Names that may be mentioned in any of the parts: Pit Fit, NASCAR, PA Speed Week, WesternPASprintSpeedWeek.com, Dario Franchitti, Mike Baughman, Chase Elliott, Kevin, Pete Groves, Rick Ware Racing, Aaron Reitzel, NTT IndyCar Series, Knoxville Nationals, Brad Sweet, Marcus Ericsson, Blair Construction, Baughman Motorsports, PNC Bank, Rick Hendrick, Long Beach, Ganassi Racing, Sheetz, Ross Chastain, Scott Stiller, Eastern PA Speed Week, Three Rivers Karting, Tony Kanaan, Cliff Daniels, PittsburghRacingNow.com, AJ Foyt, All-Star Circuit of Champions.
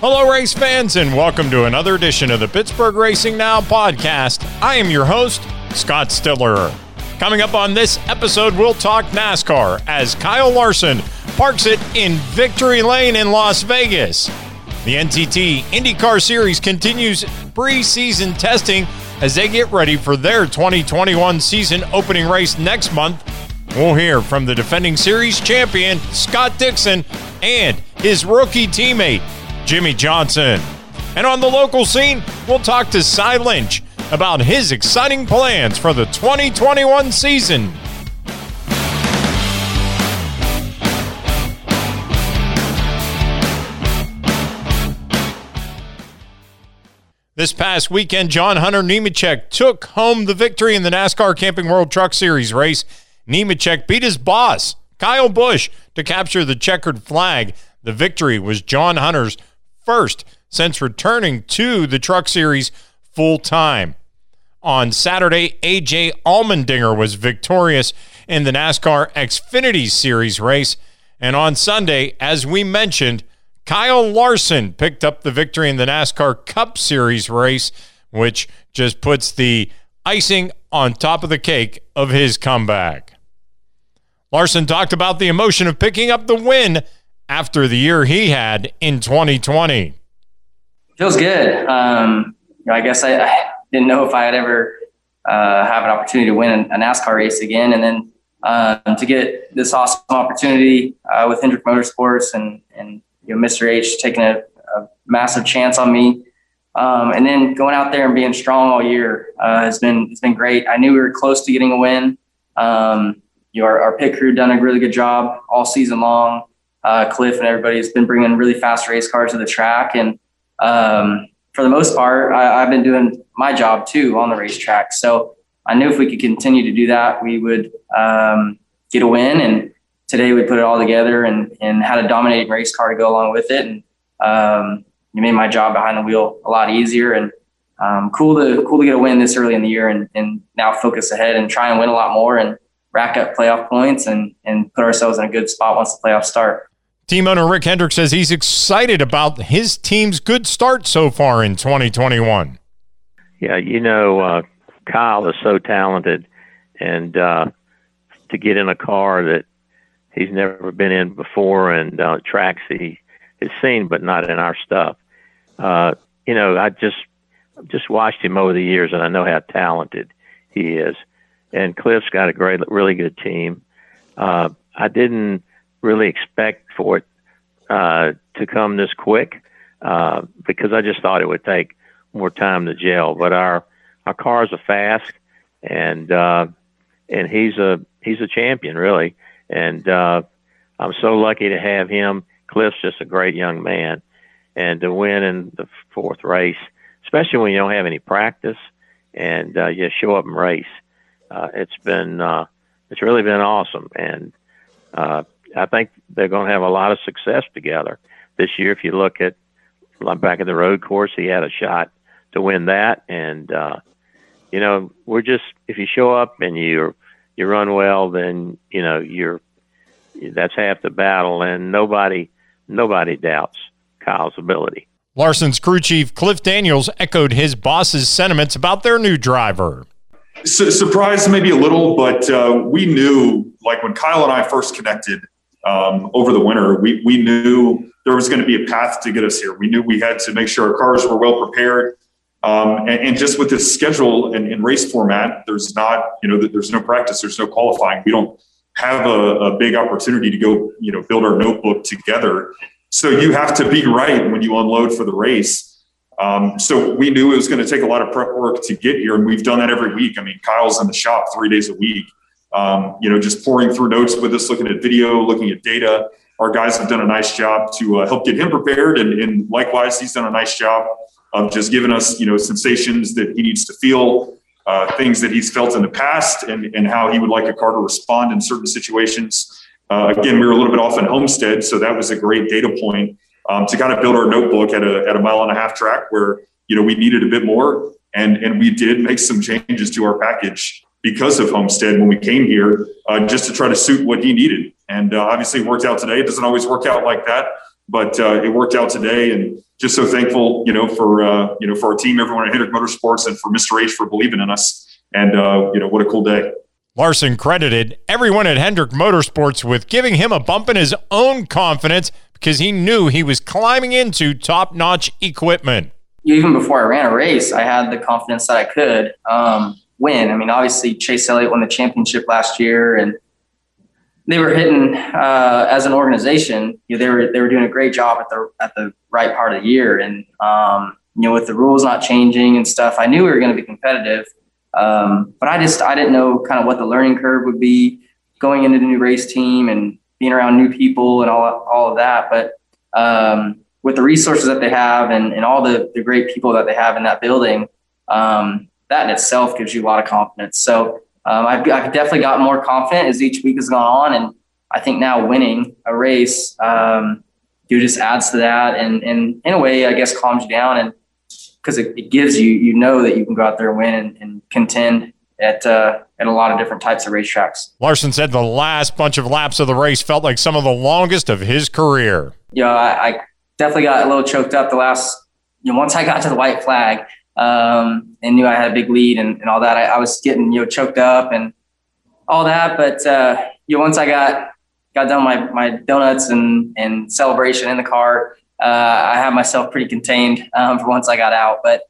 Hello, race fans, and welcome to another edition of the Pittsburgh Racing Now podcast. I am your host, Scott Stiller. Coming up on this episode, we'll talk NASCAR as Kyle Larson parks it in Victory Lane in Las Vegas. The NTT IndyCar Series continues pre-season testing as they get ready for their 2021 season opening race next month. We'll hear from the defending series champion, Scott Dixon, and his rookie teammate, Jimmie Johnson. And on the local scene, we'll talk to Cy Lynch about his exciting plans for the 2021 season. This past weekend, John Hunter Nemechek took home the victory in the NASCAR Camping World Truck Series race. Nemechek beat his boss, Kyle Busch, to capture the checkered flag. The victory was John Hunter's first since returning to the Truck Series full-time. On Saturday, AJ Allmendinger was victorious in the NASCAR Xfinity Series race. And on Sunday, as we mentioned, Kyle Larson picked up the victory in the NASCAR Cup Series race, which just puts the icing on top of the cake of his comeback. Larson talked about the emotion of picking up the win after the year he had in 2020. Feels good. I guess I didn't know if I'd ever have an opportunity to win a NASCAR race again. And then to get this awesome opportunity with Hendrick Motorsports and Mr. H taking a massive chance on me. And then going out there and being strong all year has been great. I knew we were close to getting a win. Our pit crew done a really good job all season long. Cliff and everybody has been bringing really fast race cars to the track. And for the most part, I've been doing my job too on the racetrack. So I knew if we could continue to do that, we would get a win. And today we put it all together and had a dominating race car to go along with it. And it made my job behind the wheel a lot easier, and cool to get a win this early in the year and now focus ahead and try and win a lot more and rack up playoff points and put ourselves in a good spot once the playoffs start. Team owner Rick Hendrick says he's excited about his team's good start so far in 2021. Yeah, Kyle is so talented, and to get in a car that he's never been in before and tracks he has seen but not in our stuff. I just watched him over the years, and I know how talented he is. And Cliff's got a really good team. I didn't really expect for it to come this quick because I just thought it would take more time to gel. But our cars are fast, and he's a champion, really. And I'm so lucky to have him. Cliff's just a great young man. And to win in the fourth race, especially when you don't have any practice and you show up and race, it's really been awesome. And I think they're going to have a lot of success together this year. If you look at back at the road course, he had a shot to win that. And, if you show up and you run well, then, that's half the battle, and nobody doubts Kyle's ability. Larson's crew chief, Cliff Daniels, echoed his boss's sentiments about their new driver. Surprised maybe a little, but we knew, like when Kyle and I first connected over the winter, we knew there was going to be a path to get us here. We knew we had to make sure our cars were well prepared. And just with this schedule and race format, there's not, there's no practice, there's no qualifying. We don't have a big opportunity to go, build our notebook together. So you have to be right when you unload for the race. So we knew it was going to take a lot of prep work to get here, and we've done that every week. I mean, Kyle's in the shop 3 days a week, just pouring through notes with us, looking at video, looking at data. Our guys have done a nice job to help get him prepared. And likewise, he's done a nice job of just giving us, sensations that he needs to feel, things that he's felt in the past and how he would like a car to respond in certain situations. Again, we were a little bit off in Homestead, so that was a great data point to kind of build our notebook at a mile and a half track where, we needed a bit more. And we did make some changes to our package because of Homestead when we came here, just to try to suit what he needed. And obviously it worked out today. It doesn't always work out like that. But it worked out today, and just so thankful, for our team, everyone at Hendrick Motorsports, and for Mr. H for believing in us. And what a cool day. Larson credited everyone at Hendrick Motorsports with giving him a bump in his own confidence because he knew he was climbing into top-notch equipment. Even before I ran a race, I had the confidence that I could win. I mean, obviously, Chase Elliott won the championship last year, and they were hitting as an organization. They were doing a great job at the right part of the year, and with the rules not changing and stuff, I knew we were going to be competitive. But I didn't know kind of what the learning curve would be going into the new race team and being around new people and all of that. But with the resources that they have and all the great people that they have in that building, that in itself gives you a lot of confidence. So I've definitely gotten more confident as each week has gone on. And I think now winning a race, just adds to that. And in a way, I guess, calms you down, and because it gives you that you can go out there and win and contend at a lot of different types of racetracks. Larson said the last bunch of laps of the race felt like some of the longest of his career. I definitely got a little choked up the last, once I got to the white flag and knew I had a big lead and all that, I was getting, choked up and all that. But, once I got done my donuts and celebration in the car, I had myself pretty contained for once I got out, but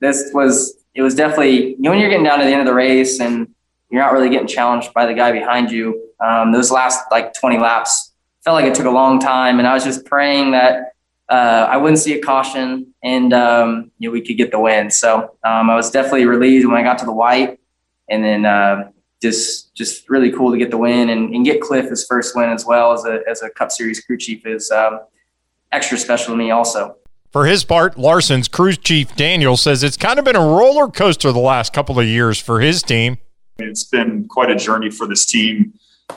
it was definitely, when you're getting down to the end of the race and you're not really getting challenged by the guy behind you, those last 20 laps felt like it took a long time. And I was just praying that I wouldn't see a caution and we could get the win. So I was definitely relieved when I got to the white, and then just really cool to get the win and get Cliff his first win as well as a Cup Series crew chief is extra special to me also. For his part, Larson's crew chief Daniel says it's kind of been a roller coaster the last couple of years for his team. It's been quite a journey for this team,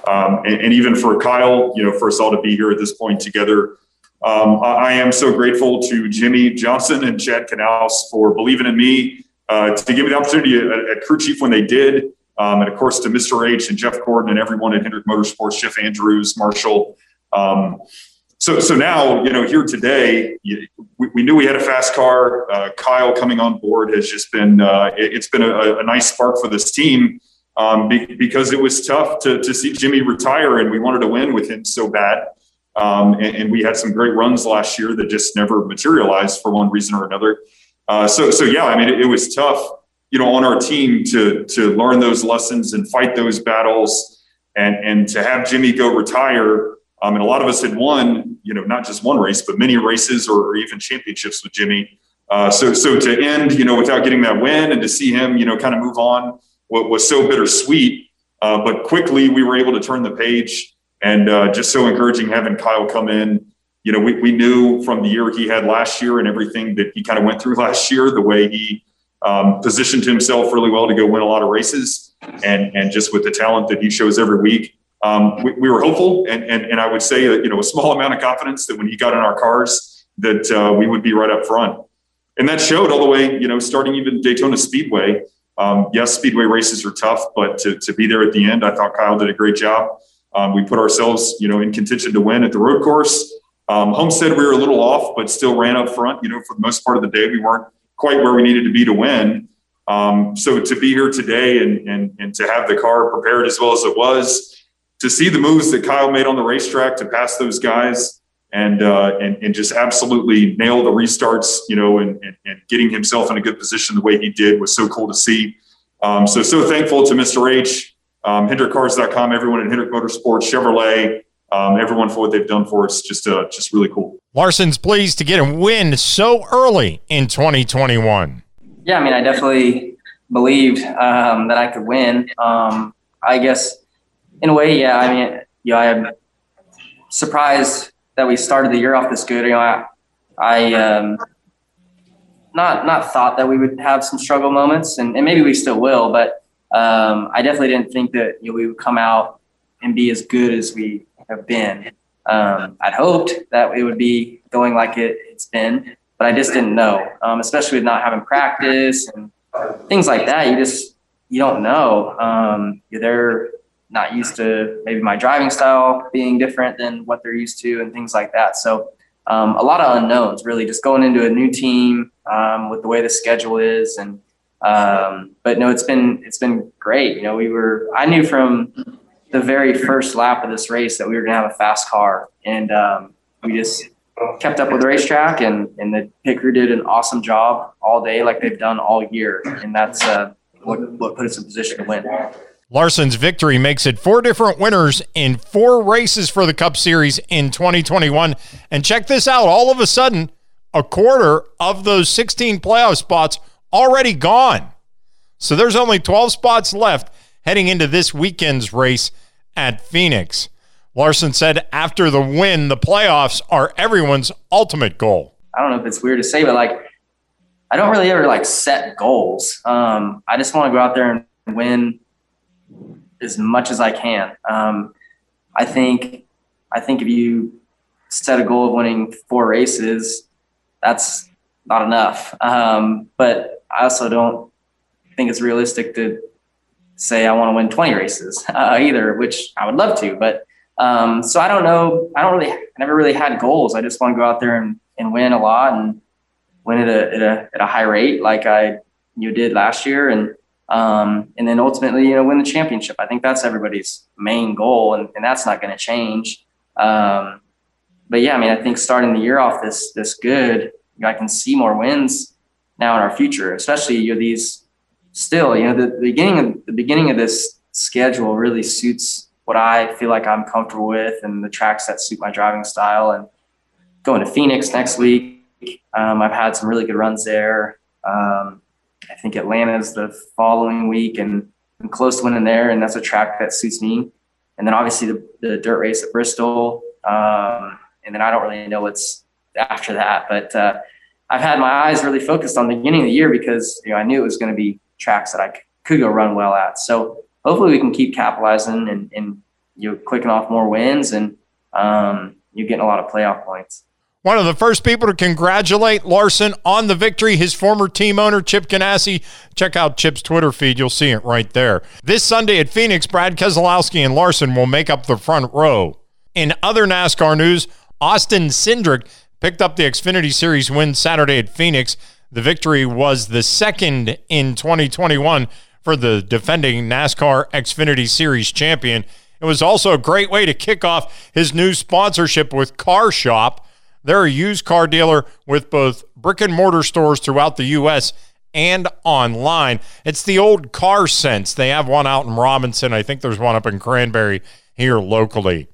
and even for Kyle, for us all to be here at this point together. I am so grateful to Jimmie Johnson and Chad Knaus for believing in me to give me the opportunity at crew chief when they did, and of course to Mr. H and Jeff Gordon and everyone at Hendrick Motorsports, Jeff Andrews, Marshall. So now, here today, we knew we had a fast car. Kyle coming on board has just been, it's been a nice spark for this team because it was tough to see Jimmie retire, and we wanted to win with him so bad. And we had some great runs last year that just never materialized for one reason or another. It was tough, on our team to learn those lessons and fight those battles and to have Jimmie go retire. And a lot of us had won, not just one race, but many races or even championships with Jimmie. So to end, without getting that win and to see him, kind of move on, what was so bittersweet. But quickly we were able to turn the page, and just so encouraging having Kyle come in. We knew from the year he had last year and everything that he kind of went through last year, the way he positioned himself really well to go win a lot of races, and just with the talent that he shows every week. We were hopeful, and I would say, a small amount of confidence that when he got in our cars that we would be right up front. And that showed all the way, starting even Daytona Speedway. Yes, Speedway races are tough, but to be there at the end, I thought Kyle did a great job. We put ourselves, in contention to win at the road course. Homestead, we were a little off, but still ran up front. For the most part of the day, we weren't quite where we needed to be to win. So to be here today and to have the car prepared as well as it was, to see the moves that Kyle made on the racetrack to pass those guys and just absolutely nail the restarts, and getting himself in a good position the way he did was so cool to see. So thankful to Mr. H, HendrickCars.com, everyone at Hendrick Motorsports, Chevrolet, everyone for what they've done for us. Just really cool. Larson's pleased to get a win so early in 2021. Yeah, I definitely believed that I could win. I guess. In a way, yeah. I'm surprised that we started the year off this good. I not thought that we would have some struggle moments, and maybe we still will. But I definitely didn't think that we would come out and be as good as we have been. I'd hoped that it would be going like it's been, but I just didn't know. Especially with not having practice and things like that, you don't know. not used to maybe my driving style being different than what they're used to and things like that. So a lot of unknowns, really, just going into a new team with the way the schedule is. And but no, it's been great. You know, I knew from the very first lap of this race that we were going to have a fast car, and we just kept up with the racetrack, and the pit crew did an awesome job all day, like they've done all year, and that's what put us in position to win. Larson's victory makes it 4 different winners in 4 races for the Cup Series in 2021. And check this out. All of a sudden, a quarter of those 16 playoff spots already gone. So there's only 12 spots left heading into this weekend's race at Phoenix. Larson said after the win, the playoffs are everyone's ultimate goal. I don't know if it's weird to say, but I don't really ever set goals. I just want to go out there and win as much as I can. I think if you set a goal of winning 4 races, that's not enough. But I also don't think it's realistic to say I want to win 20 races either, which I would love to. But so I don't know. I never really had goals. I just want to go out there and win a lot and win at a high rate like you did last year. And then ultimately, win the championship. I think that's everybody's main goal, and that's not going to change. But yeah, I think starting the year off this good, I can see more wins now in our future, especially the beginning of this schedule really suits what I feel like I'm comfortable with and the tracks that suit my driving style. And going to Phoenix next week, I've had some really good runs there. I think Atlanta's the following week, and I'm close to winning there, and that's a track that suits me. And then obviously the dirt race at Bristol, and then I don't really know what's after that. But I've had my eyes really focused on the beginning of the year because I knew it was going to be tracks that I could go run well at. So hopefully we can keep capitalizing and clicking off more wins, and you're getting a lot of playoff points. One of the first people to congratulate Larson on the victory, his former team owner, Chip Ganassi. Check out Chip's Twitter feed. You'll see it right there. This Sunday at Phoenix, Brad Keselowski and Larson will make up the front row. In other NASCAR news, Austin Cindric picked up the Xfinity Series win Saturday at Phoenix. The victory was the second in 2021 for the defending NASCAR Xfinity Series champion. It was also a great way to kick off his new sponsorship with Car Shop. They're a used car dealer with both brick-and-mortar stores throughout the U.S. and online. It's the old Car Sense. They have one out in Robinson. I think there's one up in Cranberry here locally.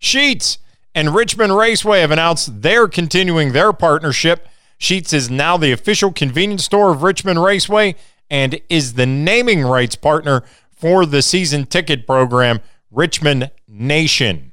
Sheetz and Richmond Raceway have announced they're continuing their partnership. Sheetz is now the official convenience store of Richmond Raceway and is the naming rights partner for the season ticket program, Richmond Nation.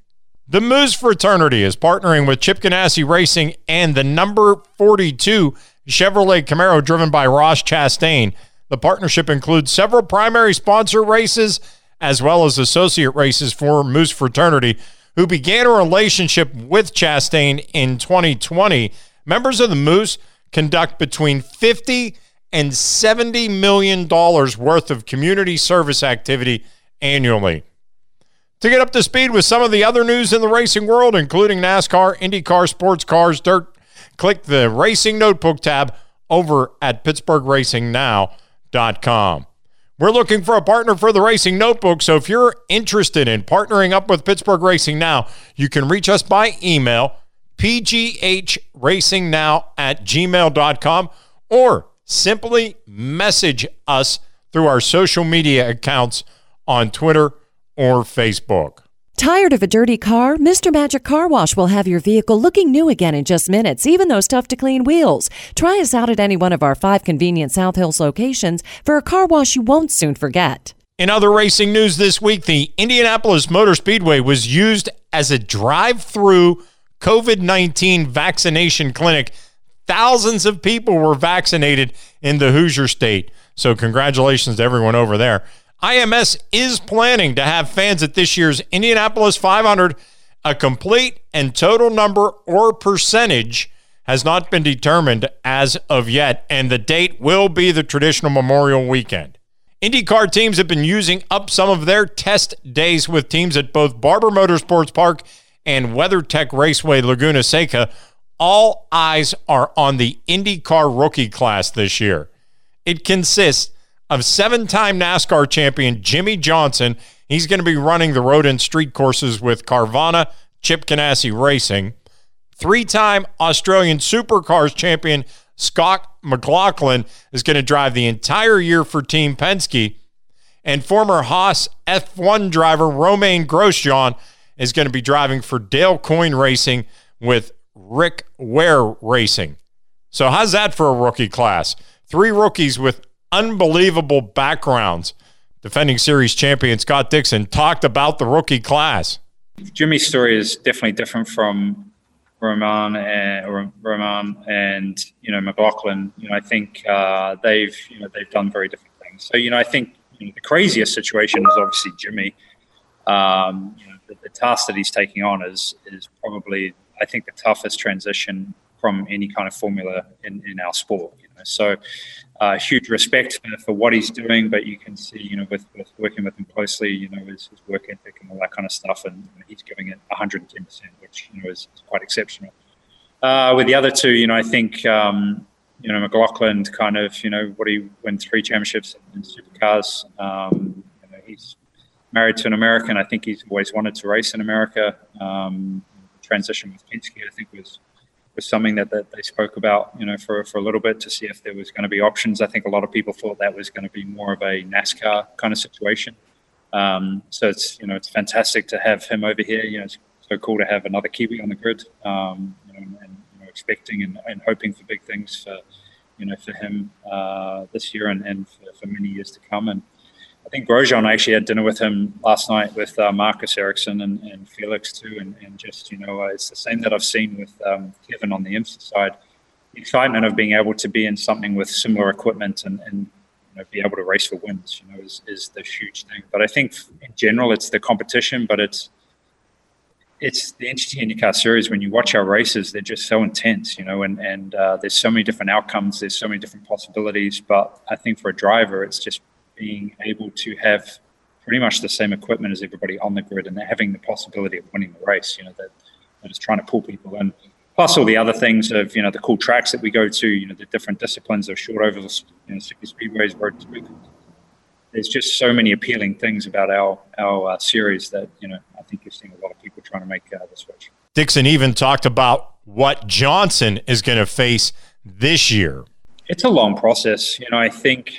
The Moose Fraternity is partnering with Chip Ganassi Racing and the number 42 Chevrolet Camaro driven by Ross Chastain. The partnership includes several primary sponsor races as well as associate races for Moose Fraternity, who began a relationship with Chastain in 2020. Members of the Moose conduct between $50 and $70 million worth of community service activity annually. To get up to speed with some of the other news in the racing world, including NASCAR, IndyCar, sports cars, dirt, click the Racing Notebook tab over at PittsburghRacingNow.com. We're looking for a partner for the Racing Notebook, so if you're interested in partnering up with Pittsburgh Racing Now, you can reach us by email, pgracingnow@gmail.com, or simply message us through our social media accounts on Twitter or Facebook. Tired of a dirty car? Mr. Magic Car Wash will have your vehicle looking new again in just minutes, even those tough-to-clean wheels. Try us out at any one of our 5 convenient South Hills locations for a car wash you won't soon forget. In other racing news this week, the Indianapolis Motor Speedway was used as a drive-through COVID-19 vaccination clinic. Thousands of people were vaccinated in the Hoosier State, so congratulations to everyone over there. IMS is planning to have fans at this year's Indianapolis 500. A complete and total number or percentage has not been determined as of yet, and the date will be the traditional Memorial Weekend. IndyCar teams have been using up some of their test days with teams at both Barber Motorsports Park and WeatherTech Raceway Laguna Seca. All eyes are on the IndyCar rookie class this year. It consists of seven-time NASCAR champion Jimmie Johnson. He's going to be running the road and street courses with Carvana, Chip Ganassi Racing. Three-time Australian Supercars champion Scott McLaughlin is going to drive the entire year for Team Penske. And former Haas F1 driver Romain Grosjean is going to be driving for Dale Coyne Racing with Rick Ware Racing. So how's that for a rookie class? Three rookies with unbelievable backgrounds. Defending series champion Scott Dixon talked about the rookie class. Jimmie's story is definitely different from Romain and McLaughlin. I think they've done very different things. So I think the craziest situation is obviously Jimmie. The task that he's taking on is probably, I think, the toughest transition from any kind of formula in our sport. So huge respect for what he's doing, but you can see, with working with him closely, his work ethic and all that kind of stuff, and he's giving it 110%, which, is quite exceptional. With the other two, I think, McLaughlin kind of, what he won three championships in supercars. He's married to an American. I think he's always wanted to race in America. Transition with Penske, I think, was something that they spoke about, for a little bit, to see if there was going to be options. I think a lot of people thought that was going to be more of a NASCAR kind of situation. So it's, it's fantastic to have him over here. It's so cool to have another Kiwi on the grid, expecting and hoping for big things for, for him this year and for many years to come. And I think Grosjean, I actually had dinner with him last night with Marcus Ericsson and Felix too, and just, it's the same that I've seen with Kevin on the IMSA side. The excitement of being able to be in something with similar equipment and be able to race for wins, is the huge thing. But I think in general, it's the competition, but it's the NTT IndyCar Series. When you watch our races, they're just so intense, and there's so many different outcomes, there's so many different possibilities. But I think for a driver, it's just being able to have pretty much the same equipment as everybody on the grid and having the possibility of winning the race, that is trying to pull people in. Plus all the other things of, the cool tracks that we go to, the different disciplines of short ovals, super speedways, road to it. There's just so many appealing things about our series that, I think you're seeing a lot of people trying to make the switch. Dixon even talked about what Johnson is going to face this year. It's a long process. I think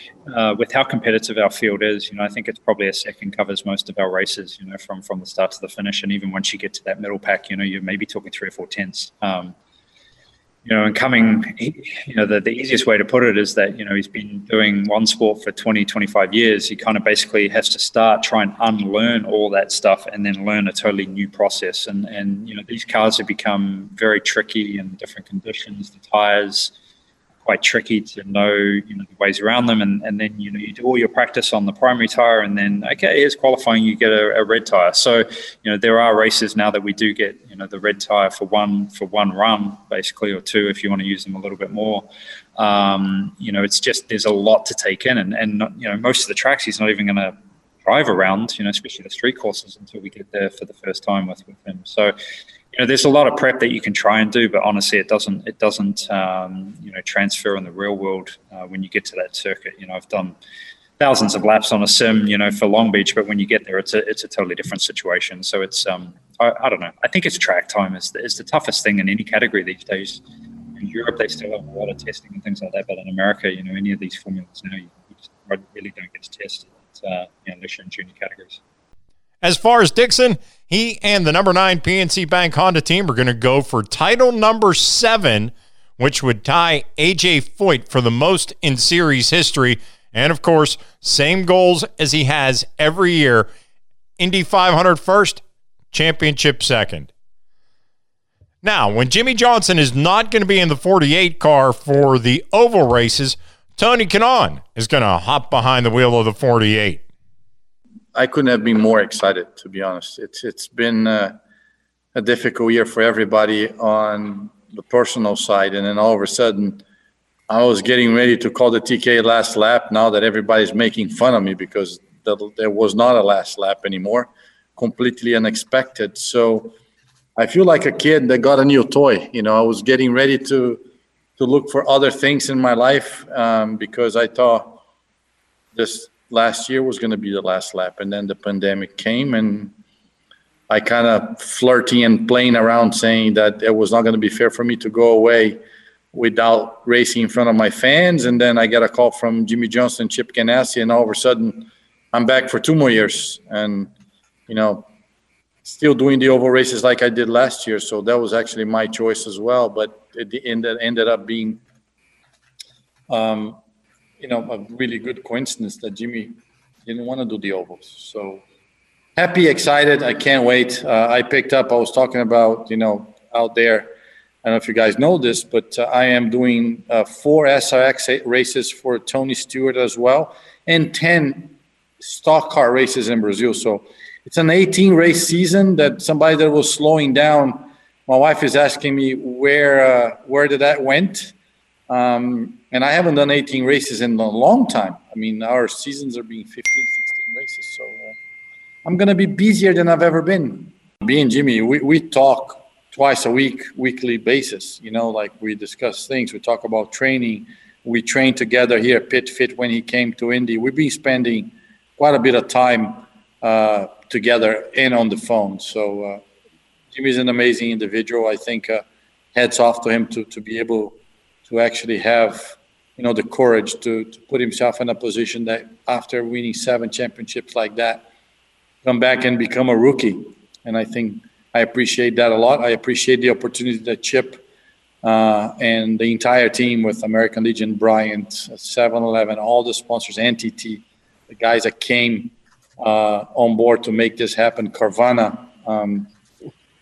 with how competitive our field is, I think it's probably a second covers most of our races, from the start to the finish. And even once you get to that middle pack, you're maybe talking 3 or 4 tenths. And coming, the easiest way to put it is that, he's been doing one sport for 20, 25 years. He kind of basically has to start, try and unlearn all that stuff and then learn a totally new process. And these cars have become very tricky in different conditions, the tires, quite tricky to know, the ways around them, and then you do all your practice on the primary tire, and then okay, here's qualifying, you get a red tire. So there are races now that we do get the red tire for one run basically, or two if you want to use them a little bit more. It's just, there's a lot to take in, and not, most of the tracks he's not even going to drive around, especially the street courses, until we get there for the first time with him. So there's a lot of prep that you can try and do, but honestly, it doesn't transfer in the real world when you get to that circuit. I've done thousands of laps on a sim, for Long Beach, but when you get there, it's a totally different situation. So it's I don't know. I think it's track time is the toughest thing in any category these days. In Europe, they still have a lot of testing and things like that, but in America, any of these formulas now, you just really don't get to test it, unless you're in junior categories. As far as Dixon, he and the number 9 PNC Bank Honda team are going to go for title number 7, which would tie AJ Foyt for the most in series history. And, of course, same goals as he has every year. Indy 500 first, championship second. Now, when Jimmie Johnson is not going to be in the 48 car for the oval races, Tony Kanaan is going to hop behind the wheel of the 48. I couldn't have been more excited, to be honest. It's been a difficult year for everybody on the personal side, and then all of a sudden I was getting ready to call the TK last lap now that everybody's making fun of me because there was not a last lap anymore, completely unexpected. So I feel like a kid that got a new toy. You know, I was getting ready to look for other things in my life because I thought this last year was going to be the last lap. And then the pandemic came and I kind of flirting and playing around saying that it was not going to be fair for me to go away without racing in front of my fans. And then I got a call from Jimmie Johnson, Chip Ganassi, and all of a sudden I'm back for 2 more years and, you know, still doing the oval races like I did last year. So that was actually my choice as well. But at the end, that ended up being, you know, a really good coincidence that Jimmie didn't want to do the ovals. So happy, excited. I can't wait. I picked up, I was talking about, you know, out there, I don't know if you guys know this, but I am doing 4 SRX races for Tony Stewart as well, and 10 stock car races in Brazil. So it's an 18-race season that somebody that was slowing down. My wife is asking me where did that went, and I haven't done 18 races in a long time. I mean, our seasons are being 15, 16 races. So I'm going to be busier than I've ever been. Me and Jimmie, we talk twice a week, weekly basis, you know, like we discuss things, we talk about training, we train together here at Pit Fit when he came to Indy. We've been spending quite a bit of time together and on the phone. So Jimmie's an amazing individual. I think hats off to him to be able to actually have, you know, the courage to put himself in a position that after winning 7 championships like that, come back and become a rookie. And I think I appreciate that a lot. I appreciate the opportunity that Chip and the entire team with American Legion, Bryant, 7-Eleven, all the sponsors, NTT, the guys that came on board to make this happen, Carvana.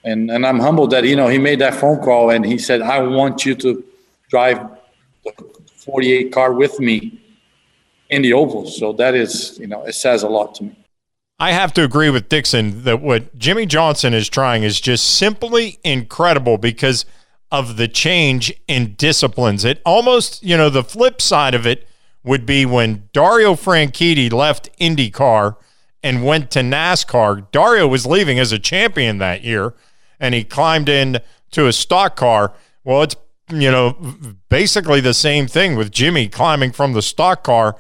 And I'm humbled that, you know, he made that phone call and he said, I want you to drive the 48 car with me in the ovals. So that is, you know, it says a lot to me. I have to agree with Dixon that what Jimmie Johnson is trying is just simply incredible because of the change in disciplines. It almost, you know, the flip side of it would be when Dario Franchitti left IndyCar and went to NASCAR. Dario was leaving as a champion that year, and he climbed in to a stock car. Well, it's, you know, basically the same thing with Jimmie climbing from the stock car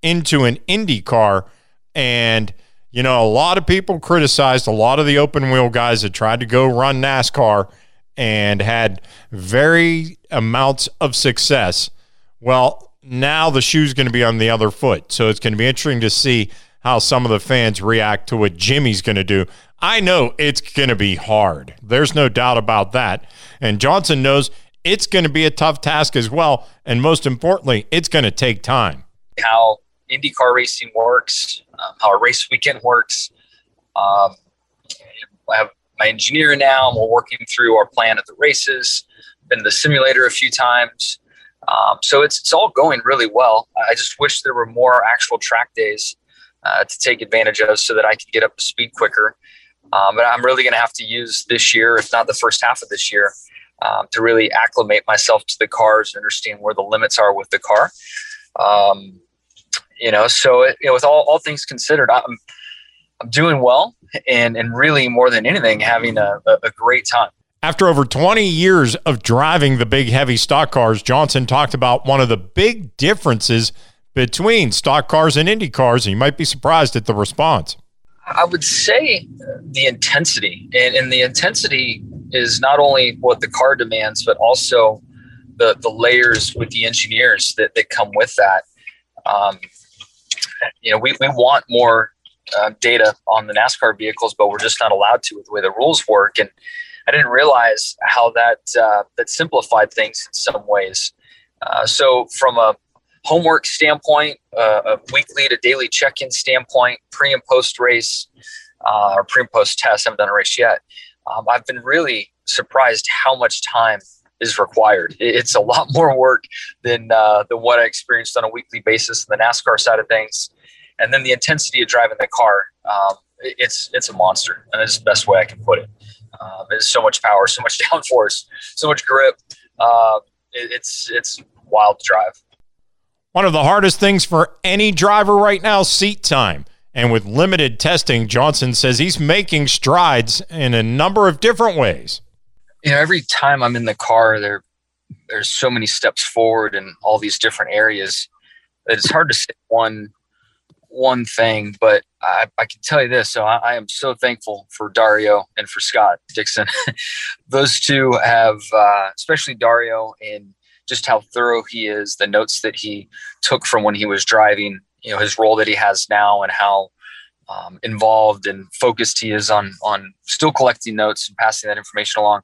into an IndyCar. And you know, a lot of people criticized a lot of the open wheel guys that tried to go run NASCAR and had very amounts of success. Well, now the shoe's going to be on the other foot. So it's going to be interesting to see how some of the fans react to what Jimmie's going to do. I know it's going to be hard. There's no doubt about that. And Johnson knows it's going to be a tough task as well. And most importantly, it's going to take time. How IndyCar racing works, how a race weekend works. I have my engineer now, and we're working through our plan at the races. Been to the simulator a few times. So it's all going really well. I just wish there were more actual track days to take advantage of so that I could get up to speed quicker. But I'm really going to have to use this year, if not the first half of this year, to really acclimate myself to the cars and understand where the limits are with the car. You know, so it, you know, with all things considered, I'm doing well and really more than anything, having a great time. After over 20 years of driving the big heavy stock cars, Johnson talked about one of the big differences between stock cars and Indy cars. And you might be surprised at the response. I would say the intensity, and the intensity is not only what the car demands, but also the layers with the engineers that come with that. You know, we want more data on the NASCAR vehicles, but we're just not allowed to with the way the rules work. And I didn't realize how that simplified things in some ways. So from a homework standpoint, a weekly to daily check-in standpoint, pre and post race or pre and post test, I haven't done a race yet. I've been really surprised how much time is required. It's a lot more work than what I experienced on a weekly basis in the NASCAR side of things. And then the intensity of driving the car, it's a monster, and it's the best way I can put it. There's so much power, so much downforce, so much grip. It's wild to drive. One of the hardest things for any driver right now, seat time. And with limited testing, Johnson says he's making strides in a number of different ways. You know, every time I'm in the car, there's so many steps forward in all these different areas that it's hard to say one thing. But I can tell you this. So I am so thankful for Dario and for Scott Dixon. Those two have, especially Dario, and just how thorough he is, the notes that he took from when he was driving, you know, his role that he has now, and how involved and focused he is on still collecting notes and passing that information along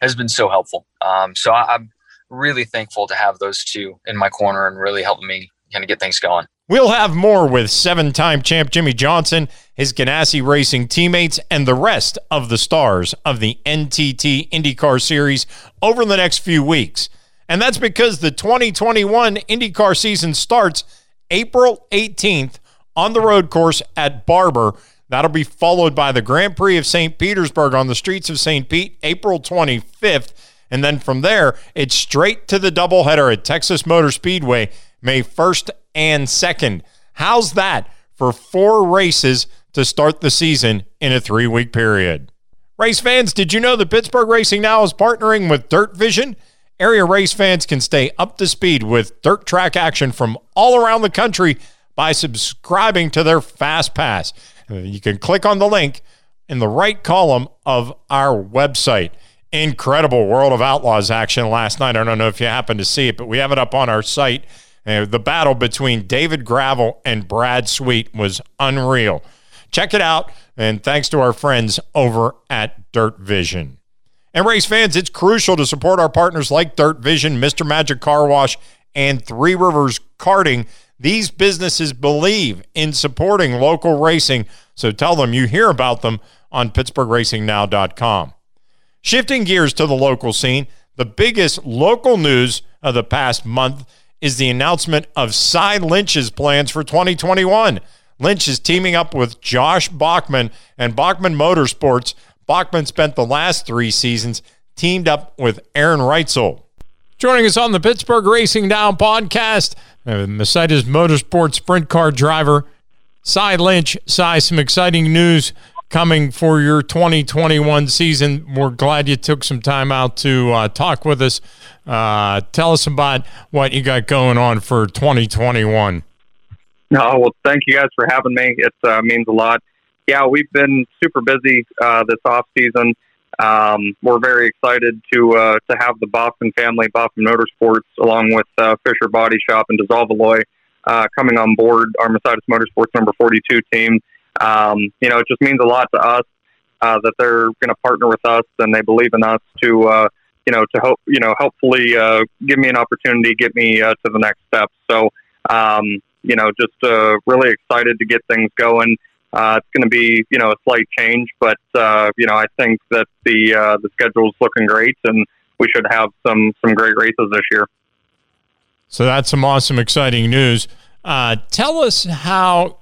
has been so helpful. So I'm really thankful to have those two in my corner and really helping me kind of get things going. We'll have more with seven-time champ Jimmie Johnson, his Ganassi Racing teammates, and the rest of the stars of the NTT IndyCar Series over the next few weeks. And that's because the 2021 IndyCar season starts April 18th on the road course at Barber. That'll be followed by the Grand Prix of St. Petersburg on the streets of St. Pete, April 25th. And then from there, it's straight to the doubleheader at Texas Motor Speedway, May 1st and 2nd. How's that for 4 races to start the season in a 3-week period? Race fans, did you know that Pittsburgh Racing Now is partnering with Dirt Vision? Area race fans can stay up to speed with dirt track action from all around the country by subscribing to their Fast Pass. You can click on the link in the right column of our website. Incredible World of Outlaws action last night. I don't know if you happened to see it, but we have it up on our site. The battle between David Gravel and Brad Sweet was unreal. Check it out, and thanks to our friends over at Dirt Vision. And race fans, it's crucial to support our partners like Dirt Vision, Mr. Magic Car Wash, and Three Rivers Karting. These businesses believe in supporting local racing, so tell them you hear about them on PittsburghRacingNow.com. Shifting gears to the local scene, the biggest local news of the past month is the announcement of Cy Lynch's plans for 2021. Lynch is teaming up with Josh Baughman and Baughman Motorsports. Baughman spent the last 3 seasons teamed up with Aaron Reitzel. Joining us on the Pittsburgh Racing Now podcast, Mesitas Motorsports sprint car driver Cy Lynch. Cy, some exciting news coming for your 2021 season. We're glad you took some time out to talk with us. Tell us about what you got going on for 2021. Oh, well, thank you guys for having me. It means a lot. Yeah, we've been super busy this off season. We're very excited to have the Baughman family, Baughman Motorsports, along with Fisher Body Shop and Dissolve Alloy, coming on board our Mesitas Motorsports number 42 team. You know, it just means a lot to us that they're going to partner with us, and they believe in us to hopefully give me an opportunity, get me to the next step. So, you know, just really excited to get things going. It's going to be, you know, a slight change, but, you know, I think that the schedule's looking great, and we should have some great races this year. So that's some awesome, exciting news. Tell us how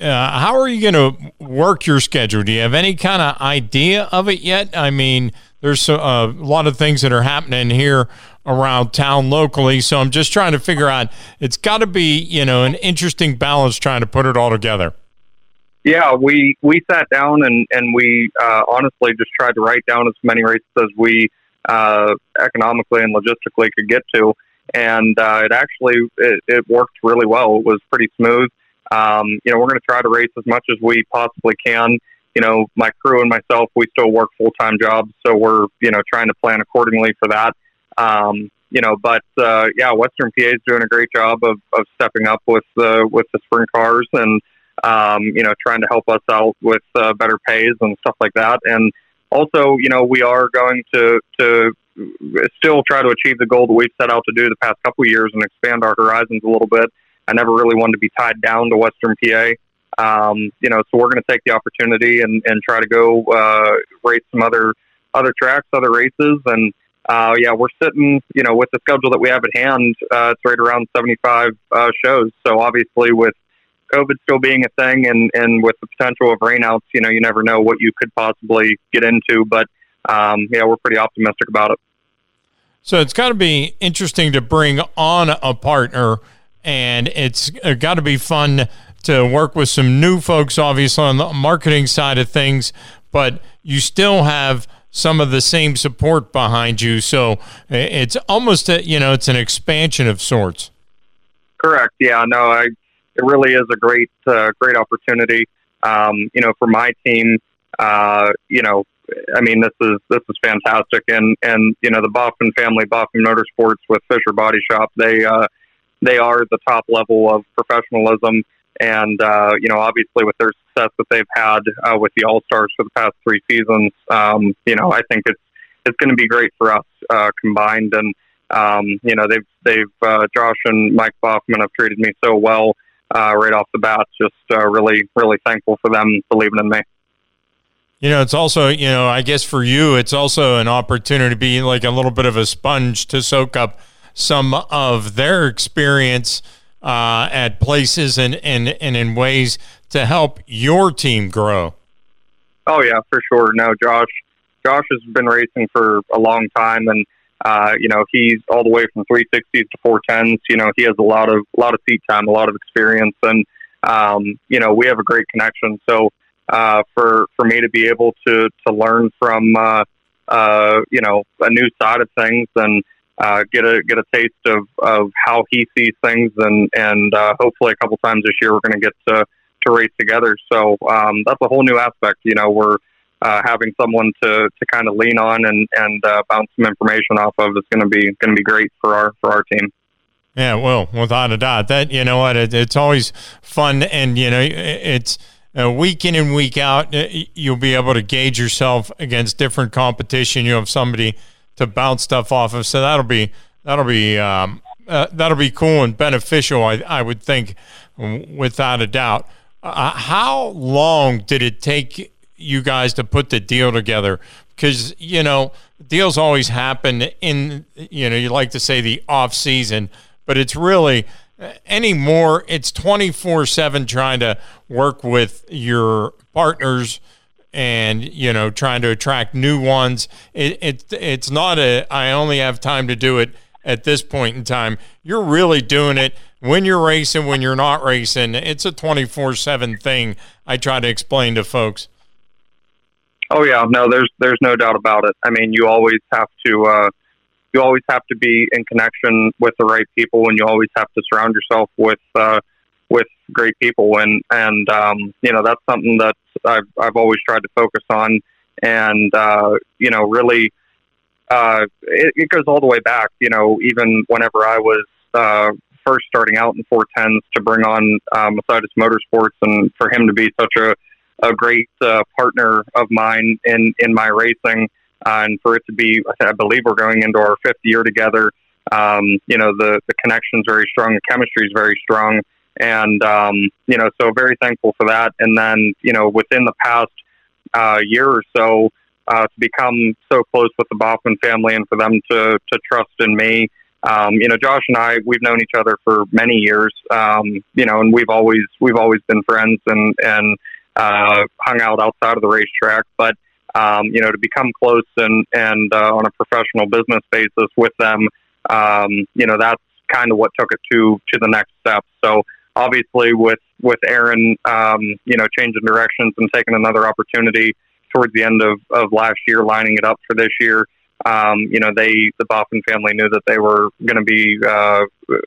are you going to work your schedule? Do you have any kind of idea of it yet? I mean, there's a lot of things that are happening here around town locally, so I'm just trying to figure out, it's got to be, you know, an interesting balance trying to put it all together. Yeah, we sat down and we honestly just tried to write down as many races as we economically and logistically could get to, and it worked really well. It was pretty smooth. You know, we're going to try to race as much as we possibly can. You know, my crew and myself, we still work full-time jobs, so we're, you know, trying to plan accordingly for that. You know, but yeah, Western PA is doing a great job of stepping up with the sprint cars and. You know, trying to help us out with better pays and stuff like that. And also, you know, we are going to still try to achieve the goal that we've set out to do the past couple of years and expand our horizons a little bit. I never really wanted to be tied down to Western PA. You know, so we're going to take the opportunity and try to go race some other tracks, other races. And, yeah, we're sitting, you know, with the schedule that we have at hand, it's right around 75 shows. So obviously with COVID still being a thing and with the potential of rainouts, you know, you never know what you could possibly get into, but yeah, we're pretty optimistic about it. So it's got to be interesting to bring on a partner, and it's got to be fun to work with some new folks, obviously, on the marketing side of things, but you still have some of the same support behind you. So it's almost, it's an expansion of sorts. Correct. Yeah, no, it really is a great opportunity, for my team. This is fantastic. And, the Baughman family, Baughman Motorsports with Fisher Body Shop, they are the top level of professionalism. And, obviously with their success that they've had with the All-Stars for the past three seasons, I think it's going to be great for us combined. And, Josh and Mike Baughman have treated me so well right off the bat. Just really, really thankful for them believing in me. It's also, I guess for you, it's also an opportunity to be like a little bit of a sponge to soak up some of their experience at places and in ways to help your team grow. Oh yeah, for sure. No, Josh has been racing for a long time, and he's all the way from 360s to 410s. He has a lot of seat time, a lot of experience, and we have a great connection. So for me to be able to learn from a new side of things and get a taste of how he sees things, and hopefully a couple times this year we're going to get to race together. So that's a whole new aspect. We're having someone to kind of lean on and bounce some information off of is going to be great for our team. Yeah, well, without a doubt, that it's always fun, and it's. Week in and week out, you'll be able to gauge yourself against different competition. You have somebody to bounce stuff off of, so that'll be cool and beneficial. I would think, without a doubt. How long did it take you guys to put the deal together? Because deals always happen in you like to say the off season, but it's really. Anymore, it's 24/7 trying to work with your partners and, trying to attract new ones. It's not I only have time to do it at this point in time. You're really doing it when you're racing, when you're not racing. It's a 24/7 thing I try to explain to folks. Oh, yeah. No, there's no doubt about it. I mean, you always have to... You always have to be in connection with the right people, and you always have to surround yourself with great people. And that's something that I've always tried to focus on. And, really, it goes all the way back, even whenever I was, first starting out in 410s to bring on, Mesitas Motorsports, and for him to be such a great, partner of mine in my racing. And for it to be, I believe we're going into our fifth year together. The connection's very strong, the chemistry's very strong, and so very thankful for that. And then within the past year or so, to become so close with the Baughman family and for them to trust in me. Josh and I, we've known each other for many years. And we've always been friends and hung out outside of the racetrack, but. To become close and on a professional business basis with them, that's kind of what took it to the next step. So obviously with Aaron, changing directions and taking another opportunity towards the end of last year, lining it up for this year, the Baughman family knew that they were going to be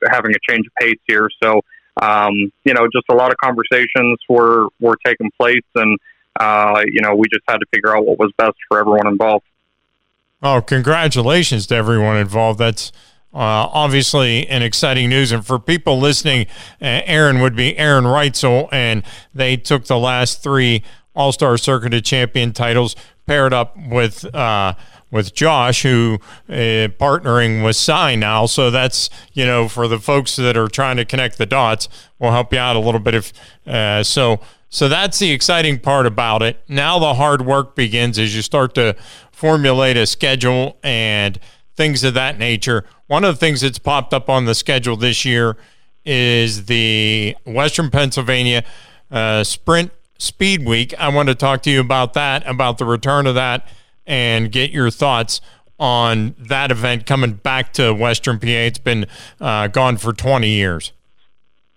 having a change of pace here. So, just a lot of conversations were taking place, and we just had to figure out what was best for everyone involved. Oh, congratulations to everyone involved. That's obviously an exciting news. And for people listening, Aaron would be Aaron Reitzel, and they took the last three All-Star Circuit of Champion titles, paired up with Josh, who is partnering with Cy now. So that's, for the folks that are trying to connect the dots, we'll help you out a little bit. So that's the exciting part about it. Now the hard work begins as you start to formulate a schedule and things of that nature. One of the things that's popped up on the schedule this year is the Western Pennsylvania Sprint Speed Week. I want to talk to you about that, about the return of that, and get your thoughts on that event coming back to Western PA. It's been gone for 20 years.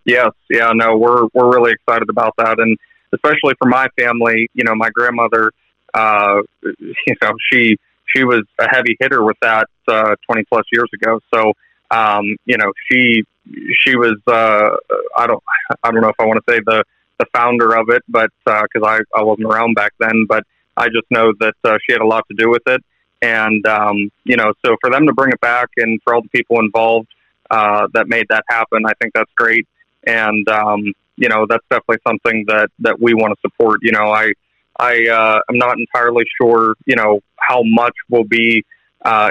Yes, yeah, no, we're really excited about that, and especially for my family. You know, my grandmother, you know, she was a heavy hitter with that 20 plus years ago. So, you know, she was I don't know if I want to say the founder of it, but because I wasn't around back then, but I just know that she had a lot to do with it. And, you know, so for them to bring it back and for all the people involved that made that happen, I think that's great. And, you know, that's definitely something that we want to support. You know, I am not entirely sure, you know, how much will be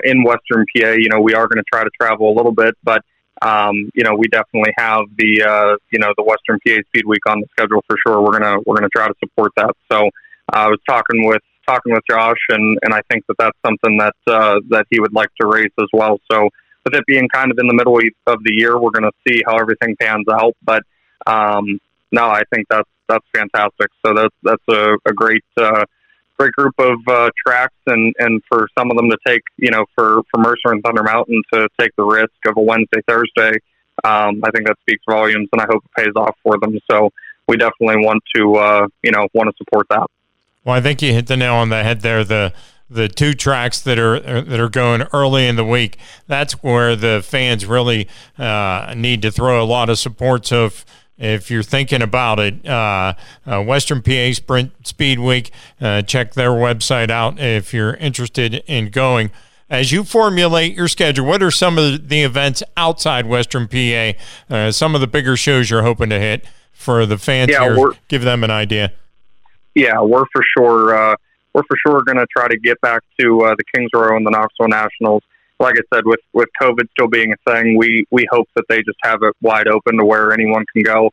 in Western PA. You know, we are going to try to travel a little bit, but, you know, we definitely have the, you know, the Western PA Speed Week on the schedule for sure. We're going to try to support that. So I was talking with Josh, and I think that's something that he would like to race as well. So with it being kind of in the middle of the year, we're going to see how everything pans out. But no, I think that's fantastic. So that's a great group of tracks, and for some of them to take, you know, for Mercer and Thunder Mountain to take the risk of a Wednesday, Thursday, I think that speaks volumes, and I hope it pays off for them. So we definitely want to want to support that. Well, I think you hit the nail on the head there. The two tracks that are going early in the week, that's where the fans really need to throw a lot of support. So if you're thinking about it, Western PA Sprint Speed Week, check their website out if you're interested in going. As you formulate your schedule, what are some of the events outside Western PA, some of the bigger shows you're hoping to hit for the fans here? Give them an idea. Yeah, we're for sure going to try to get back to the Kingsborough and the Knoxville Nationals. Like I said, with COVID still being a thing, we hope that they just have it wide open to where anyone can go.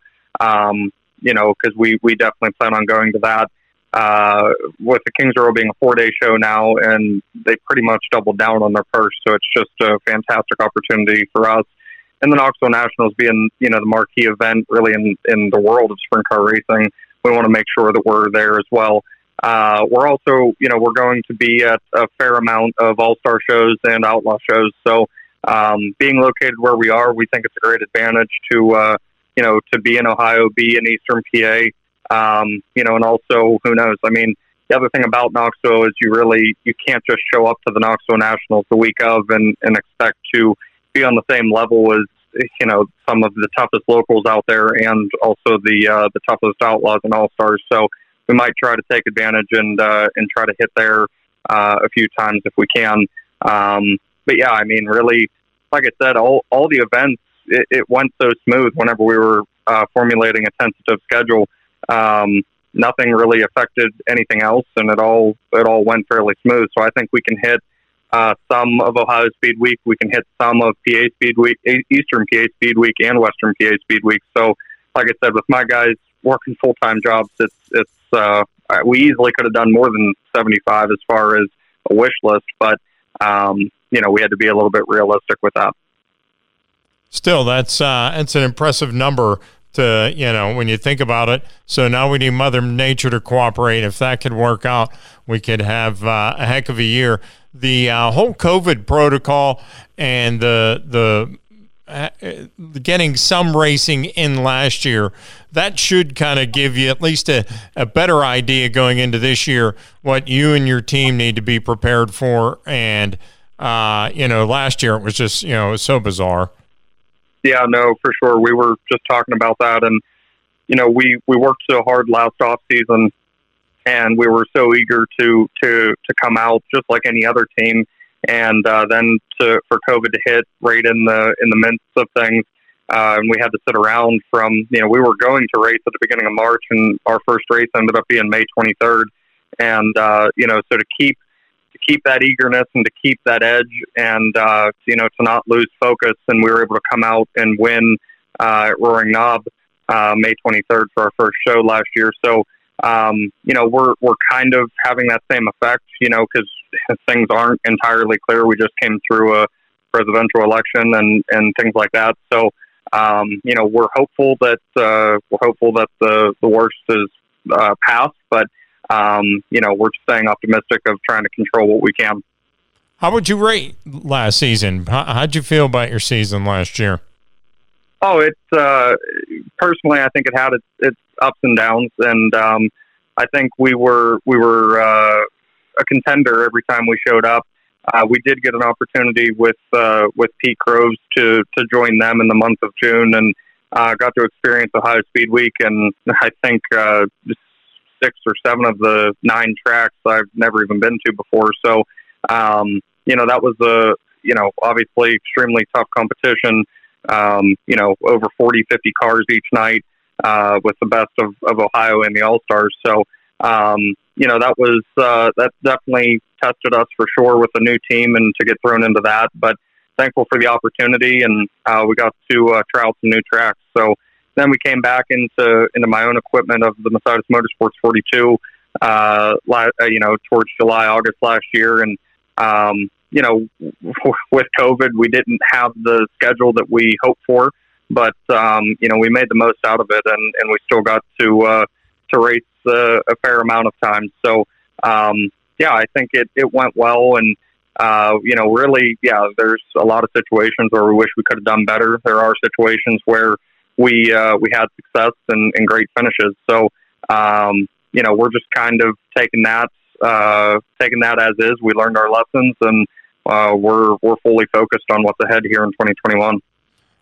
You know, because we definitely plan on going to that. With the Kingsborough being a 4-day show now, and they pretty much doubled down on their purse, so it's just a fantastic opportunity for us. And the Knoxville Nationals being, you know, the marquee event really in the world of sprint car racing. We want to make sure that we're there as well. We're also, you know, we're going to be at a fair amount of all-star shows and outlaw shows. So being located where we are, we think it's a great advantage to, you know, to be in Ohio, be in Eastern PA, you know, and also, who knows? I mean, the other thing about Knoxville is you can't just show up to the Knoxville Nationals the week of and expect to be on the same level as, you know, some of the toughest locals out there, and also the toughest outlaws and all-stars. So we might try to take advantage and try to hit there a few times if we can. But yeah, I mean, really, like I said, all the events, it went so smooth whenever we were formulating a tentative schedule. Nothing really affected anything else, and it all went fairly smooth. So I think we can hit some of Ohio Speed Week. We can hit some of PA Speed Week, Eastern PA Speed Week, and Western PA Speed Week. So, like I said, with my guys working full-time jobs, it's we easily could have done more than 75 as far as a wish list, but you know, we had to be a little bit realistic with that. Still, that's an impressive number to, you know, when you think about it. So now we need Mother Nature to cooperate. If that could work out, we could have a heck of a year. The whole COVID protocol and the getting some racing in last year, that should kind of give you at least a better idea going into this year what you and your team need to be prepared for. And, you know, last year it was just, you know, it was so bizarre. Yeah, no, for sure. We were just talking about that. And, you know, we worked so hard last off season, and we were so eager to come out just like any other team. And then for COVID to hit right in the midst of things, and we had to sit around from, you know, we were going to race at the beginning of March, and our first race ended up being May 23rd. And, you know, so to keep that eagerness and to keep that edge, and, you know, to not lose focus. And we were able to come out and win at Roaring Knob May 23rd for our first show last year. So, you know, we're kind of having that same effect, you know, because things aren't entirely clear. We just came through a presidential election and things like that. So, you know, we're hopeful that the worst is past, but you know, we're staying optimistic of trying to control what we can. How would you rate last season? How'd you feel about your season last year? Oh, it's personally, I think it had its ups and downs, and I think we were a contender every time we showed up. We did get an opportunity with Pete Groves to join them in the month of June, and got to experience Ohio Speed Week, and I think 6 or 7 of the 9 tracks I've never even been to before. So, that was obviously extremely tough competition. Over 40, 50 cars each night, with the best of Ohio and the All-Stars. So, that was, that definitely tested us for sure with a new team and to get thrown into that, but thankful for the opportunity. And, we got to, try out some new tracks. So then we came back into my own equipment of the Mesitas Motorsports 42, towards July, August last year. And, with COVID, we didn't have the schedule that we hoped for, but, we made the most out of it, and we still got to race a fair amount of time. So, I think it went well, and, there's a lot of situations where we wish we could have done better. There are situations where we had success and great finishes. So, we're just kind of taking that as is. We learned our lessons, and we're fully focused on what's ahead here in 2021.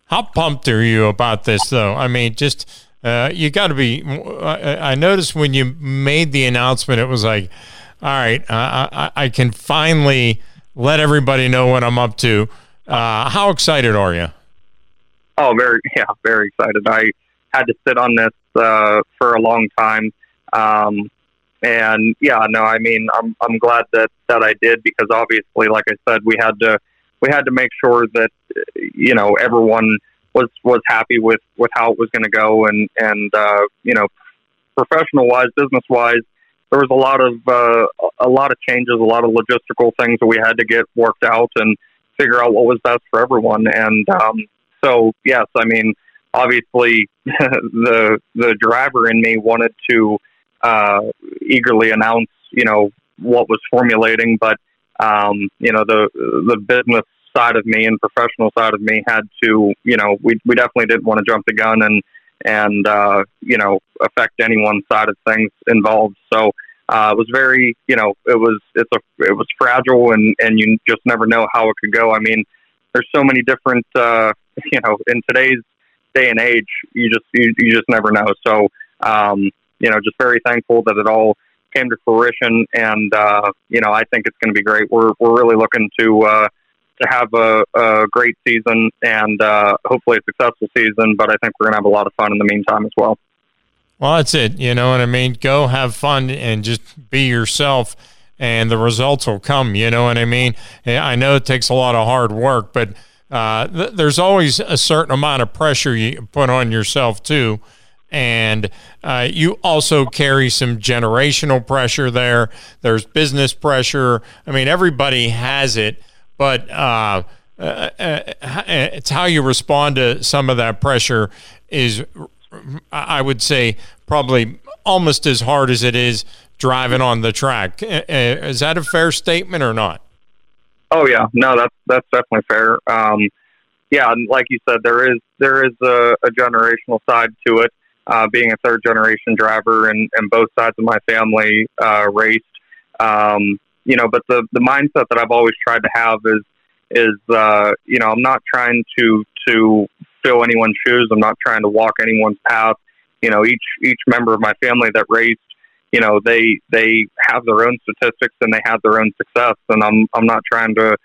How pumped are you about this, though? I mean, just you got to be. I noticed when you made the announcement, it was like, all right, I can finally let everybody know what I'm up to. How excited are you? Oh, very excited. I had to sit on this for a long time. And I'm glad that I did, because obviously, like I said, we had to make sure that, everyone was happy with how it was going to go. And professional wise, business wise, there was a lot of changes, a lot of logistical things that we had to get worked out and figure out what was best for everyone. And, so yes, I mean, obviously the driver in me wanted to, eagerly announce, what was formulating, but, the business side of me and professional side of me had to, we definitely didn't want to jump the gun and affect anyone's side of things involved. So, it was very, it was fragile, and you just never know how it could go. I mean, there's so many different, in today's day and age, you just never know. So, just very thankful that it all came to fruition, and I think it's going to be great. We're really looking to have a great season, and hopefully a successful season. But I think we're going to have a lot of fun in the meantime as well. Well, that's it. You know what I mean? Go have fun and just be yourself, and the results will come. You know what I mean? I know it takes a lot of hard work, but there's always a certain amount of pressure you put on yourself too. And you also carry some generational pressure there. There's business pressure. I mean, everybody has it, but it's how you respond to some of that pressure is, I would say, probably almost as hard as it is driving on the track. Is that a fair statement or not? Oh, yeah. No, that's definitely fair. And like you said, there is a generational side to it. Being a third-generation driver, and both sides of my family raced, but the mindset that I've always tried to have is I'm not trying to fill anyone's shoes. I'm not trying to walk anyone's path. Each member of my family that raced, they have their own statistics and they have their own success, and I'm not trying to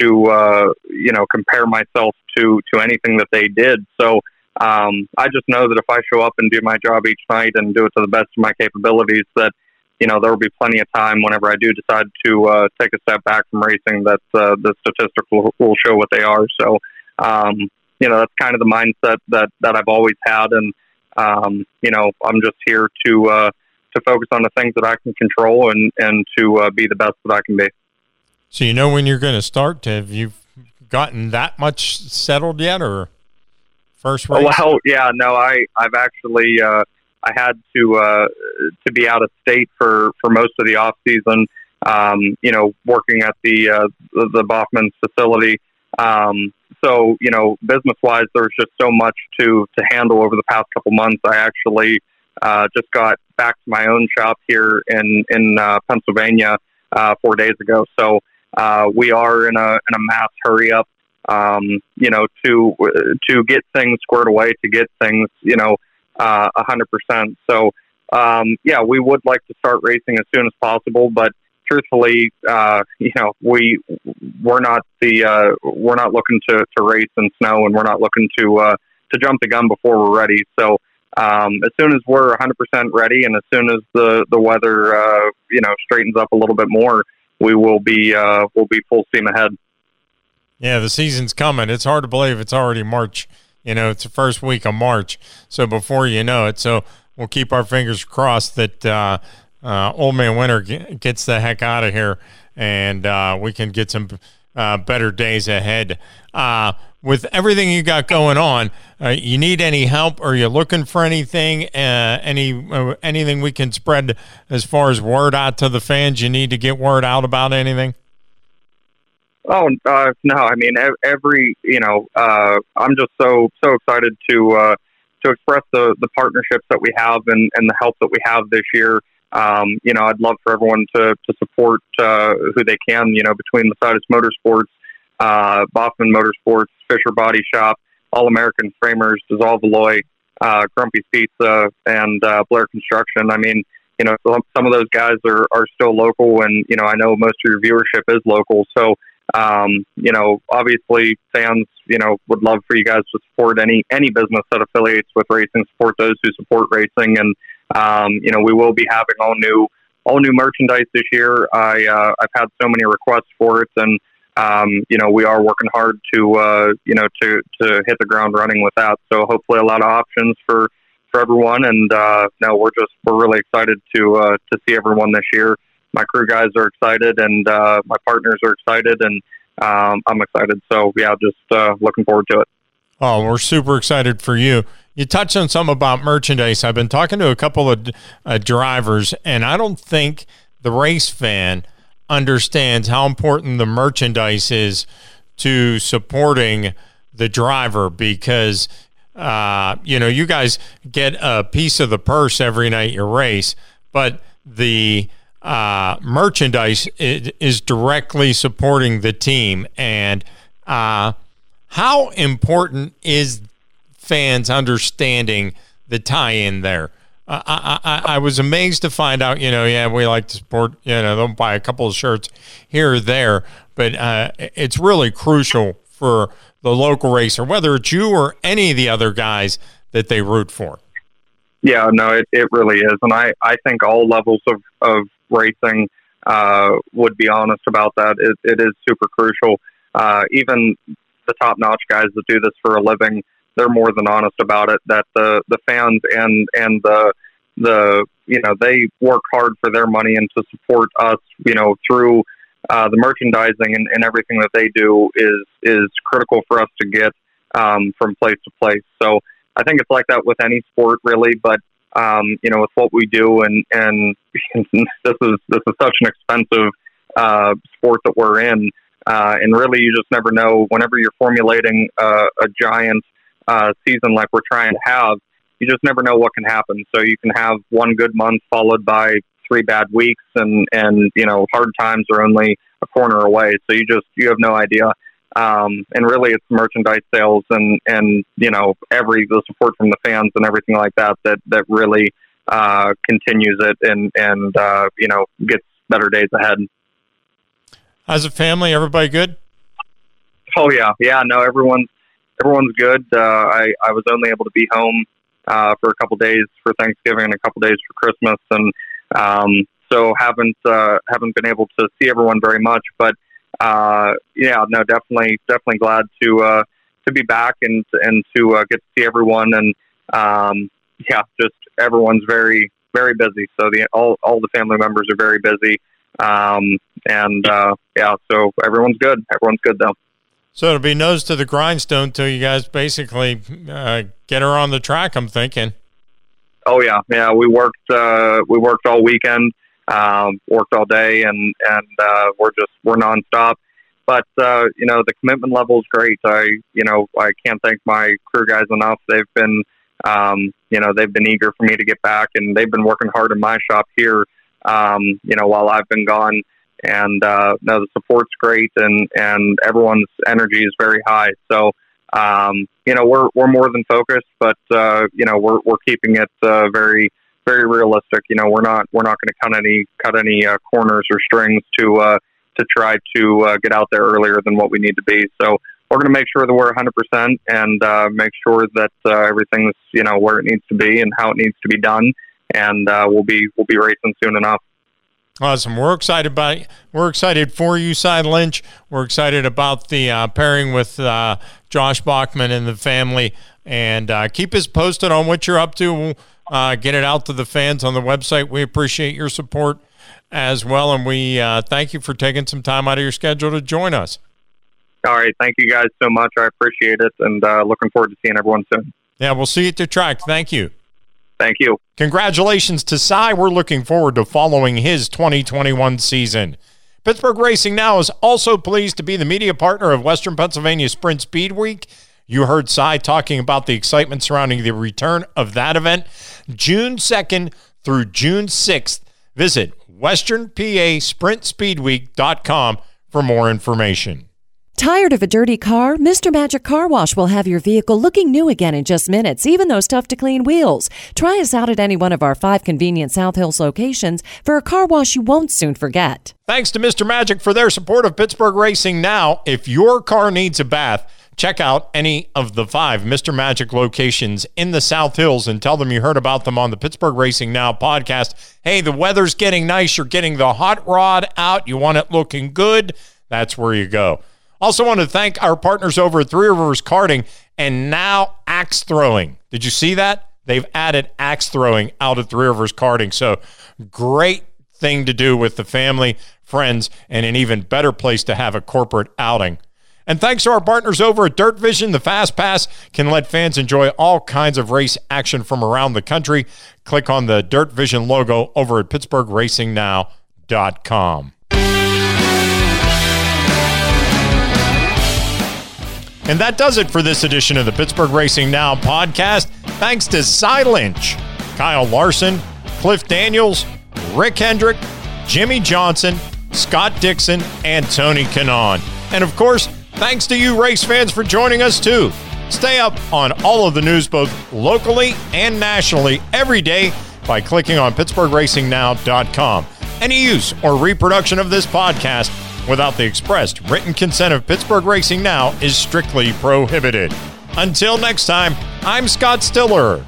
compare myself to anything that they did. So. I just know that if I show up and do my job each night and do it to the best of my capabilities, that, there will be plenty of time whenever I do decide to take a step back from racing that the statistics will show what they are. So, that's kind of the mindset that I've always had. And, I'm just here to focus on the things that I can control and to be the best that I can be. So, when you're going to start, have you gotten that much settled yet, or? First race? Well, yeah, no, I've actually, I had to be out of state for most of the off season. working at the Baughman's facility. So, business-wise, there's just so much to handle over the past couple months. I actually just got back to my own shop here in Pennsylvania 4 days ago. So we are in a mass hurry up, to get things squared away, to get things, 100%. So, we would like to start racing as soon as possible, but truthfully, we're not looking to race in snow, and we're not looking to jump the gun before we're ready. So, as soon as we're 100% ready, and as soon as the weather, straightens up a little bit more, we will be, full steam ahead. Yeah, the season's coming. It's hard to believe it's already March. It's the first week of March. So before you know it, so we'll keep our fingers crossed that Old Man Winter gets the heck out of here, and we can get some better days ahead. With everything you got going on, you need any help? Are you looking for anything? Anything we can spread as far as word out to the fans? You need to get word out about anything? Oh, no. I mean, every, I'm just so excited to express the partnerships that we have and the help that we have this year. I'd love for everyone to support, who they can, between Mesitas Motorsports, Baughman Motorsports, Fisher Body Shop, All American Framers, Dissolve Alloy, Grumpy's Pizza, and Blair Construction. I mean, some of those guys are still local, and, I know most of your viewership is local. So, obviously fans, would love for you guys to support any business that affiliates with racing, support those who support racing. And, we will be having all new merchandise this year. I've had so many requests for it, and, we are working hard to hit the ground running with that. So hopefully a lot of options for everyone. And, no, we're really excited to see everyone this year. My crew guys are excited, and my partners are excited, and I'm excited. So, yeah, just looking forward to it. Oh, we're super excited for you. You touched on something about merchandise. I've been talking to a couple of drivers, and I don't think the race fan understands how important the merchandise is to supporting the driver, because, you guys get a piece of the purse every night you race, but the merchandise is directly supporting the team. And how important is fans understanding the tie-in there? I was amazed to find out, we like to support, they'll buy a couple of shirts here or there, but it's really crucial for the local racer, whether it's you or any of the other guys that they root for. Yeah, no, it really is. And I think all levels of racing would be honest about that. It is super crucial. Even the top-notch guys that do this for a living, they're more than honest about it, that the fans and the they work hard for their money, and to support us through the merchandising and everything that they do is critical for us to get from place to place. So I think it's like that with any sport, really, but with what we do, and this is such an expensive sport that we're in, and really you just never know. Whenever you're formulating a giant season like we're trying to have, you just never know what can happen. So you can have one good month followed by three bad weeks, and hard times are only a corner away. So you have no idea. And really it's merchandise sales and, the support from the fans and everything like that really, continues it and gets better days ahead. How's the family? Everybody good? Oh yeah. Yeah. No, everyone's good. I was only able to be home, for a couple days for Thanksgiving and a couple days for Christmas. And, so haven't been able to see everyone very much, but, definitely glad to be back and to get to see everyone. And, just everyone's very, very busy. So all the family members are very busy. So everyone's good. Everyone's good though. So it'll be nose to the grindstone till you guys basically, get her on the track, I'm thinking. Oh yeah. Yeah. We worked all weekend. worked all day, and we're nonstop. But, the commitment level is great. I can't thank my crew guys enough. They've been, they've been eager for me to get back, and they've been working hard in my shop here, while I've been gone. And, the support's great, and everyone's energy is very high. So, we're more than focused, but, we're keeping it, very, very realistic. We're not going to cut any corners or strings to try to get out there earlier than what we need to be. So we're going to make sure that we're 100% and make sure that everything's, where it needs to be and how it needs to be done. And we'll be racing soon enough. Awesome. We're excited for you, Cy Lynch. We're excited about the pairing with Josh Baughman and the family. And keep us posted on what you're up to. We'll get it out to the fans on the website. We appreciate your support as well, and we thank you for taking some time out of your schedule to join us. All right, thank you guys so much. I appreciate it, and looking forward to seeing everyone soon. Yeah, we'll see you at the track. Thank you. Thank you. Congratulations to Cy. We're looking forward to following his 2021 season. Pittsburgh Racing Now is also pleased to be the media partner of Western Pennsylvania Sprint Speed Week. You heard Cy talking about the excitement surrounding the return of that event. June 2nd through June 6th, visit westernpasprintspeedweek.com for more information. Tired of a dirty car? Mr. Magic Car Wash will have your vehicle looking new again in just minutes, even those tough-to-clean wheels. Try us out at any one of our 5 convenient South Hills locations for a car wash you won't soon forget. Thanks to Mr. Magic for their support of Pittsburgh Racing Now. If your car needs a bath, check out any of the 5 Mr. Magic locations in the South Hills and tell them you heard about them on the Pittsburgh Racing Now podcast. Hey, the weather's getting nice. You're getting the hot rod out. You want it looking good. That's where you go. Also want to thank our partners over at Three Rivers Karting and now axe throwing. Did you see that? They've added axe throwing out at Three Rivers Karting. So great thing to do with the family, friends, and an even better place to have a corporate outing. And thanks to our partners over at Dirt Vision, the Fast Pass can let fans enjoy all kinds of race action from around the country. Click on the Dirt Vision logo over at PittsburghRacingNow.com. And that does it for this edition of the Pittsburgh Racing Now podcast. Thanks to Cy Lynch, Kyle Larson, Cliff Daniels, Rick Hendrick, Jimmie Johnson, Scott Dixon, and Tony Kanaan. And of course, thanks to you race fans for joining us too. Stay up on all of the news both locally and nationally every day by clicking on PittsburghRacingNow.com. Any use or reproduction of this podcast without the expressed written consent of Pittsburgh Racing Now is strictly prohibited. Until next time, I'm Scott Stiller.